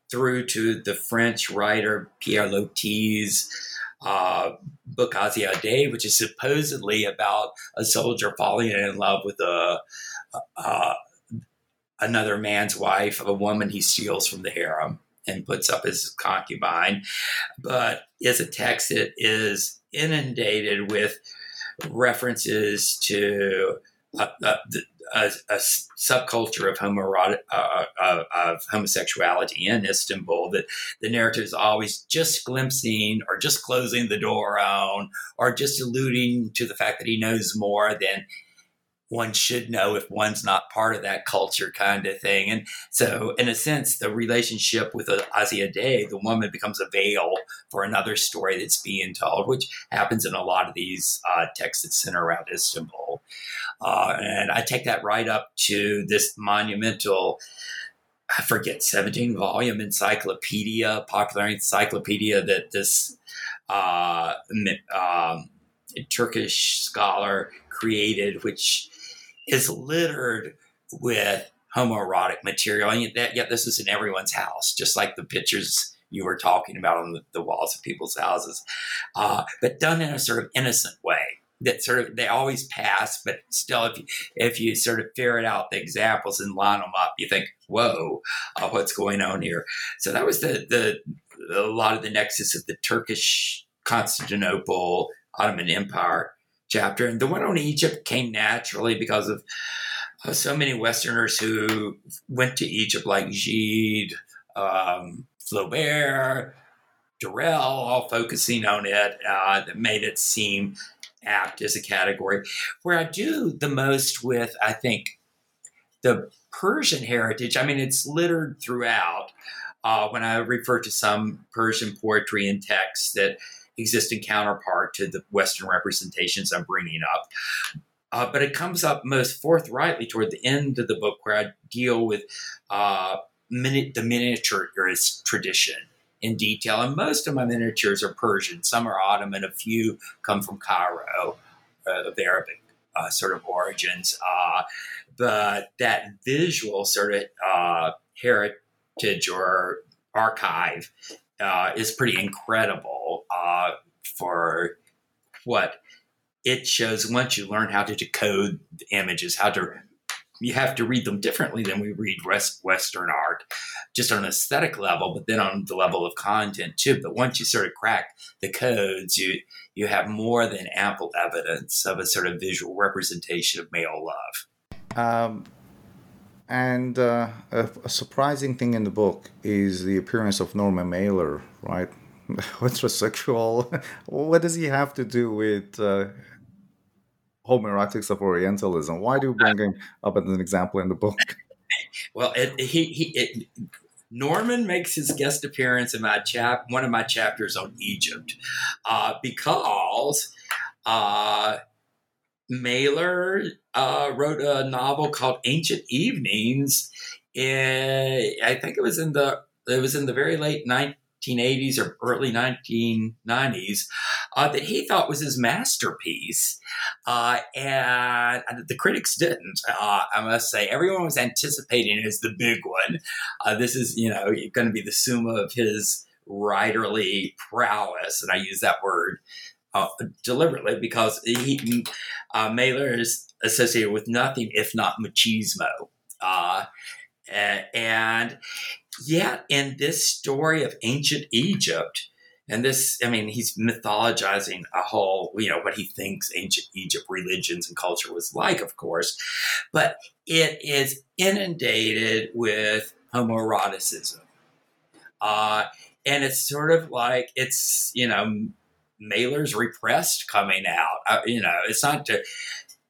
through to the French writer Pierre Loti's book Aziyadé, which is supposedly about a soldier falling in love with another man's wife, a woman he steals from the harem and puts up as his concubine. But it's a text that is inundated with references to a subculture of homosexuality in Istanbul that the narrative is always just glimpsing or just closing the door on or just alluding to the fact that he knows more than one should know if one's not part of that culture kind of thing. And so, in a sense, the relationship with Aziyadeh, the woman, becomes a veil for another story that's being told, which happens in a lot of these texts that center around Istanbul. And I take that right up to this monumental, 17-volume popular encyclopedia that this Turkish scholar created, which is littered with homoerotic material, and yet this is in everyone's house, just like the pictures you were talking about on the walls of people's houses, but done in a sort of innocent way that sort of they always pass, but still, if you sort of ferret out the examples and line them up, you think, whoa, what's going on here? So that was a lot of the nexus of the Turkish Constantinople Ottoman Empire chapter. And the one on Egypt came naturally because of so many Westerners who went to Egypt, like Gide, Flaubert, Durrell, all focusing on it, that made it seem apt as a category. Where I do the most with, I think, the Persian heritage, I mean, it's littered throughout when I refer to some Persian poetry and texts that existing counterpart to the Western representations I'm bringing up. But it comes up most forthrightly toward the end of the book, where I deal with the miniaturist tradition in detail. And most of my miniatures are Persian. Some are Ottoman. A few come from Cairo, of Arabic sort of origins. But that visual sort of heritage or archive is pretty incredible for what it shows once you learn how to decode the images, you have to read them differently than we read Western art, just on an aesthetic level, but then on the level of content too. But once you sort of crack the codes, you have more than ample evidence of a sort of visual representation of male love. And a surprising thing in the book is the appearance of Norman Mailer, right? Heterosexual. What does he have to do with Homoerotics of Orientalism? Why do you bring him up as an example in the book? Well, Norman makes his guest appearance in my one of my chapters on Egypt, because Mailer wrote a novel called Ancient Evenings. I think it was in the very late 1980s or early 1990s that he thought was his masterpiece, and the critics didn't. I must say, everyone was anticipating it as the big one. This is, going to be the summa of his writerly prowess, and I use that word deliberately because Mailer is associated with nothing if not machismo. And yet in this story of ancient Egypt, and this, I mean, he's mythologizing a whole, what he thinks ancient Egypt religions and culture was like, of course, but it is inundated with homoeroticism. And it's sort of like, it's, Mailer's repressed coming out. It's not to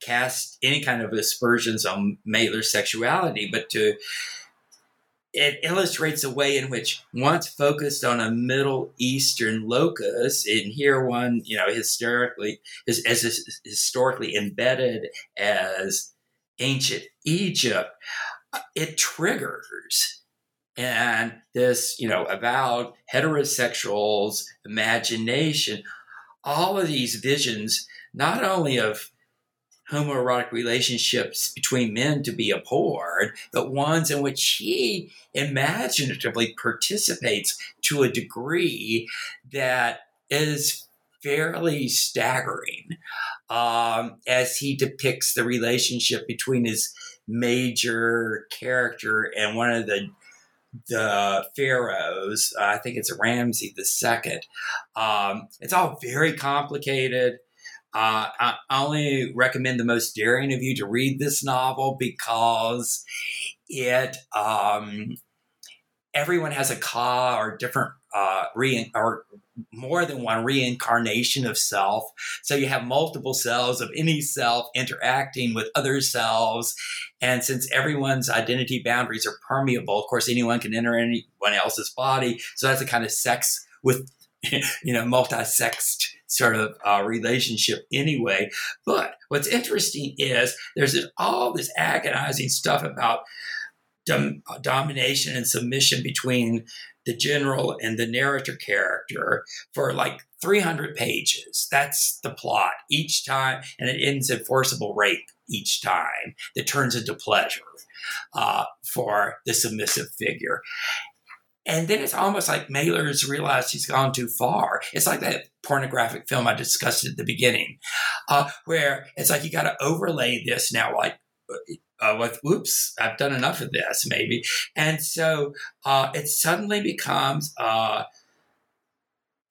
cast any kind of aspersions on Mailer's sexuality, but it illustrates a way in which, once focused on a Middle Eastern locus, and here one, historically is as historically embedded as ancient Egypt, it triggers. And this, avowed heterosexual's imagination, all of these visions, not only of homoerotic relationships between men to be abhorred, but ones in which he imaginatively participates to a degree that is fairly staggering, as he depicts the relationship between his major character and one of the pharaohs. I think it's Ramses II. It's all very complicated. I only recommend the most daring of you to read this novel because it, everyone has a ka or different or more than one reincarnation of self. So you have multiple selves of any self interacting with other selves. And since everyone's identity boundaries are permeable, of course, anyone can enter anyone else's body. So that's a kind of sex with, multi-sexed sort of relationship anyway. But what's interesting is there's all this agonizing stuff about domination and submission between the general and the narrator character for like 300 pages. That's the plot each time. And it ends in forcible rape each time that turns into pleasure for the submissive figure. And then it's almost like Mailer's realized he's gone too far. It's like that pornographic film I discussed at the beginning, where it's like you got to overlay this now, like with "oops, I've done enough of this," maybe. And so it suddenly becomes a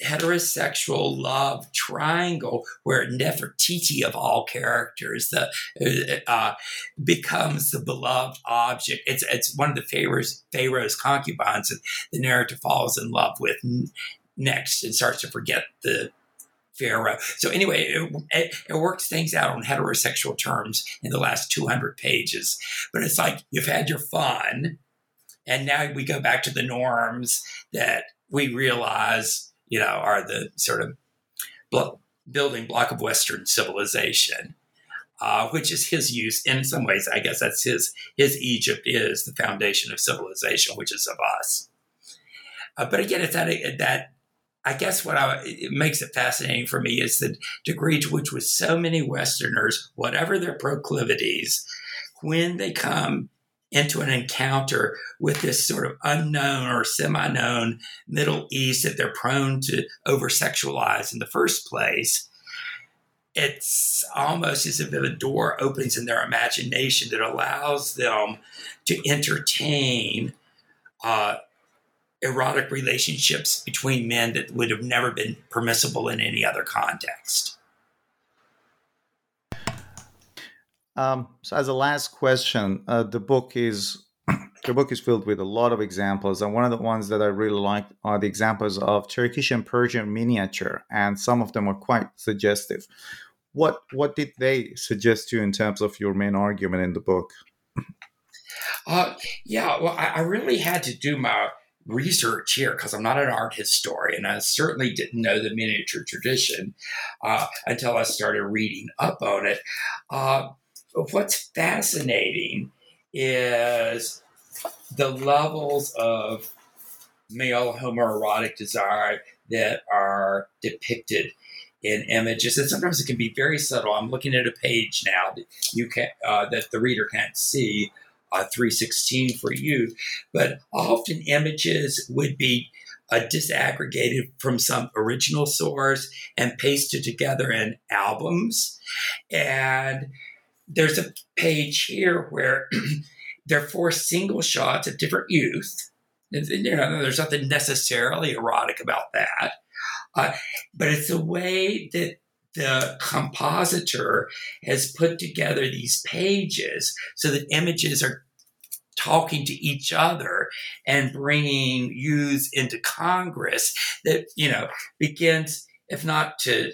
heterosexual love triangle where Nefertiti, of all characters, becomes the beloved object. It's one of the Pharaoh's concubines that the narrator falls in love with next and starts to forget the Pharaoh. So anyway, it works things out on heterosexual terms in the last 200 pages. But it's like you've had your fun, and now we go back to the norms that we realize are the sort of building block of Western civilization, which is his use. In some ways, I guess that's his Egypt is the foundation of civilization, which is of us. But again, it's that I guess it makes it fascinating for me is the degree to which with so many Westerners, whatever their proclivities, when they come into an encounter with this sort of unknown or semi-known Middle East that they're prone to over-sexualize in the first place, it's almost as if a door opens in their imagination that allows them to entertain erotic relationships between men that would have never been permissible in any other context. So as a last question, the book is filled with a lot of examples. And one of the ones that I really liked are the examples of Turkish and Persian miniature. And some of them are quite suggestive. What did they suggest to you in terms of your main argument in the book? I really had to do my research here because I'm not an art historian. I certainly didn't know the miniature tradition until I started reading up on it. What's fascinating is the levels of male homoerotic desire that are depicted in images, and sometimes it can be very subtle. I'm looking at a page now that you can that the reader can't see, 316 for you, but often images would be disaggregated from some original source and pasted together in albums. And there's a page here where there are four single shots of different youth. And, you know, there's nothing necessarily erotic about that. But it's the way that the compositor has put together these pages so that images are talking to each other and bringing youths into Congress that, you know, begins, if not to...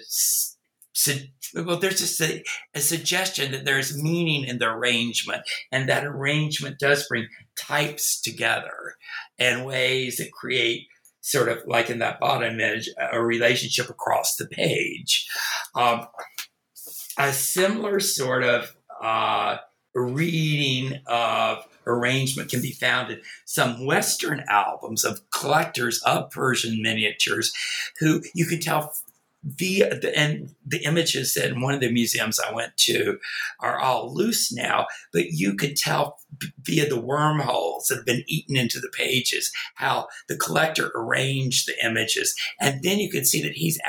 well, there's just a suggestion that there's meaning in the arrangement, and that arrangement does bring types together in ways that create sort of, like in that bottom image, a relationship across the page. A similar sort of reading of arrangement can be found in some Western albums of collectors of Persian miniatures who you can tell... and the images in one of the museums I went to are all loose now, but you could tell via the wormholes that have been eaten into the pages how the collector arranged the images. And then you could see that he's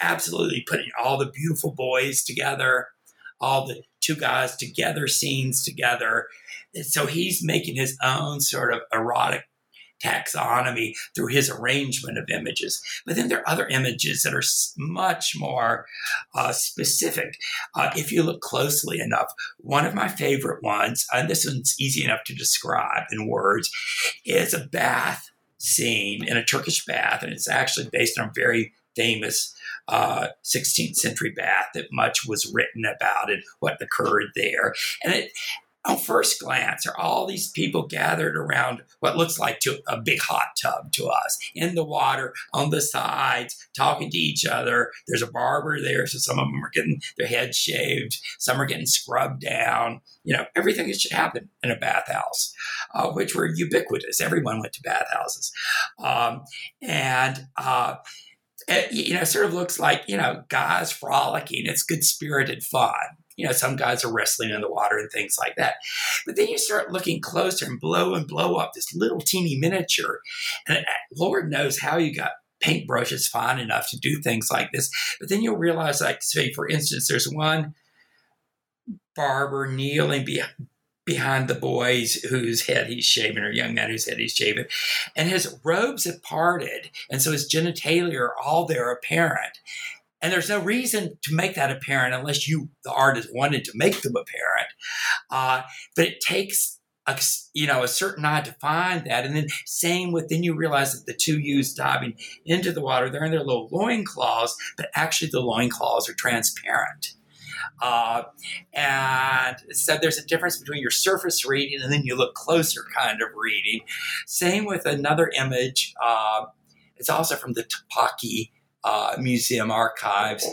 absolutely putting all the beautiful boys together, all the two guys together, scenes together. So he's making his own sort of erotic taxonomy through his arrangement of images. But then there are other images that are much more specific. If you look closely enough, one of my favorite ones, and this one's easy enough to describe in words, is a bath scene in a Turkish bath, and it's actually based on a very famous 16th century bath that much was written about and what occurred there. And it, on first glance, are all these people gathered around what looks like a big hot tub to us, in the water, on the sides, talking to each other. There's a barber there, so some of them are getting their heads shaved. Some are getting scrubbed down. You know, everything that should happen in a bathhouse, which were ubiquitous. Everyone went to bathhouses. It, you know, sort of looks like, you know, guys frolicking. It's good-spirited fun. You know, some guys are wrestling in the water and things like that. But then you start looking closer and blow up this little teeny miniature. And Lord knows how you got paintbrushes fine enough to do things like this. But then you'll realize, like, say, for instance, there's one barber kneeling behind the boys whose head he's shaving, or young man whose head he's shaving. And his robes have parted. And so his genitalia are all there apparent. And there's no reason to make that apparent unless you, the artist, wanted to make them apparent. But it takes a certain eye to find that. And then then you realize that the two youths diving into the water, they're in their little loincloths, but actually the loincloths are transparent. And so there's a difference between your surface reading and then you look closer kind of reading. Same with another image. It's also from the Topaki museum archives,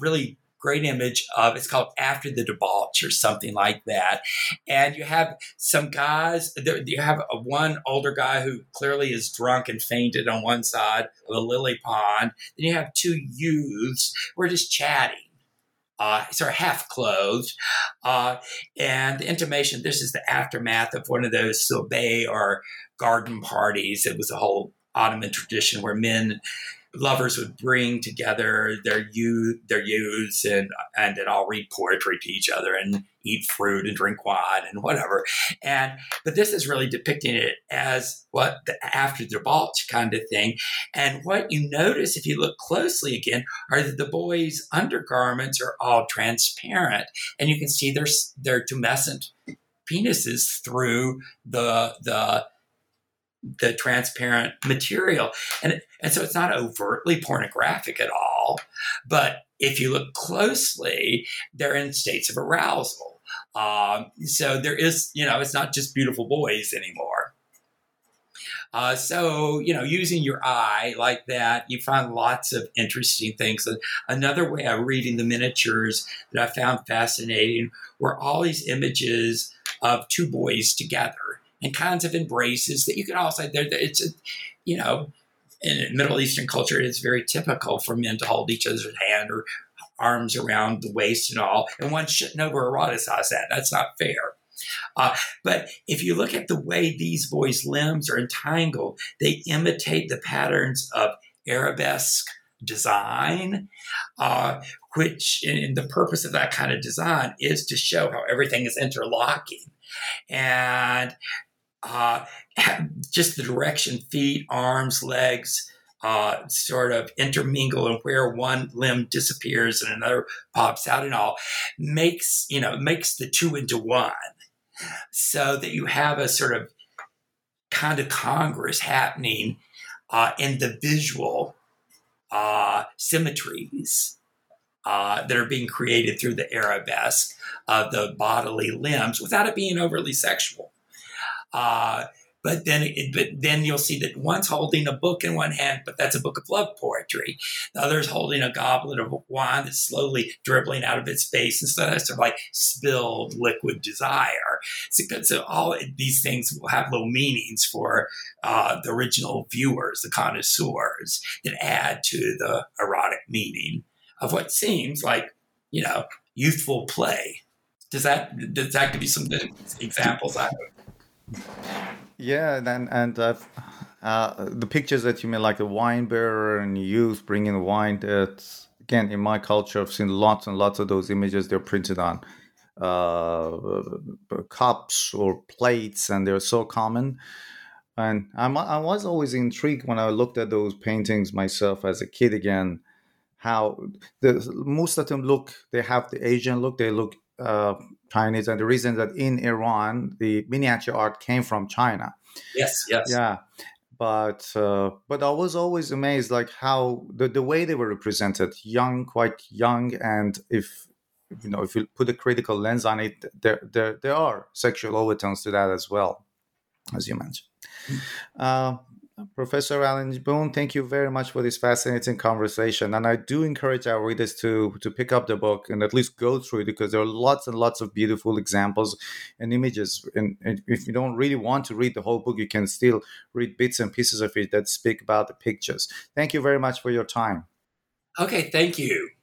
really great image of, it's called After the Debauch or something like that. And you have some guys, you have one older guy who clearly is drunk and fainted on one side of a lily pond. Then you have two youths who are just chatting, sort of half-clothed. And the intimation, this is the aftermath of one of those sorbet or garden parties. It was a whole Ottoman tradition where lovers would bring together their youths, and they'd all read poetry to each other and eat fruit and drink wine and whatever. But this is really depicting it as the after debauch kind of thing. And what you notice if you look closely again are that the boys' undergarments are all transparent, and you can see their tumescent penises through the transparent material. And so it's not overtly pornographic at all, but if you look closely, they're in states of arousal. So there is, you know, it's not just beautiful boys anymore. So, you know, using your eye like that, you find lots of interesting things. Another way of reading the miniatures that I found fascinating were all these images of two boys together and kinds of embraces that you could also, it's, you know, in Middle Eastern culture, it's very typical for men to hold each other's hand or arms around the waist and all, and one shouldn't over-eroticize that. That's not fair. But if you look at the way these boys' limbs are entangled, they imitate the patterns of Arabesque design, which and the purpose of that kind of design is to show how everything is interlocking. And just the direction feet, arms, legs sort of intermingle and where one limb disappears and another pops out and all makes, you know, makes the two into one so that you have a sort of kind of congress happening in the visual symmetries that are being created through the arabesque of the bodily limbs without it being overly sexual. But then you'll see that one's holding a book in one hand, but that's a book of love poetry. The other's holding a goblet of wine that's slowly dribbling out of its face, and so that's sort of like spilled liquid desire. So all these things will have little meanings for the original viewers, the connoisseurs, that add to the erotic meaning of what seems like, you know, youthful play. Does that give you some examples? Yeah, and the pictures that you made, like the wine bearer and youth bringing wine, that's, again, in my culture, I've seen lots and lots of those images. They're printed on cups or plates, and they're so common. And I was always intrigued when I looked at those paintings myself as a kid again, how most of them look, they have the Asian look, they look Chinese, and the reason that in Iran the miniature art came from China. Yes. Yeah, but I was always amazed, like how the way they were represented, quite young, and if you put a critical lens on it, there are sexual overtones to that as well, as you mentioned. Professor Allen Boone, thank you very much for this fascinating conversation. And I do encourage our readers to pick up the book and at least go through it, because there are lots and lots of beautiful examples and images. And if you don't really want to read the whole book, you can still read bits and pieces of it that speak about the pictures. Thank you very much for your time. Okay, thank you.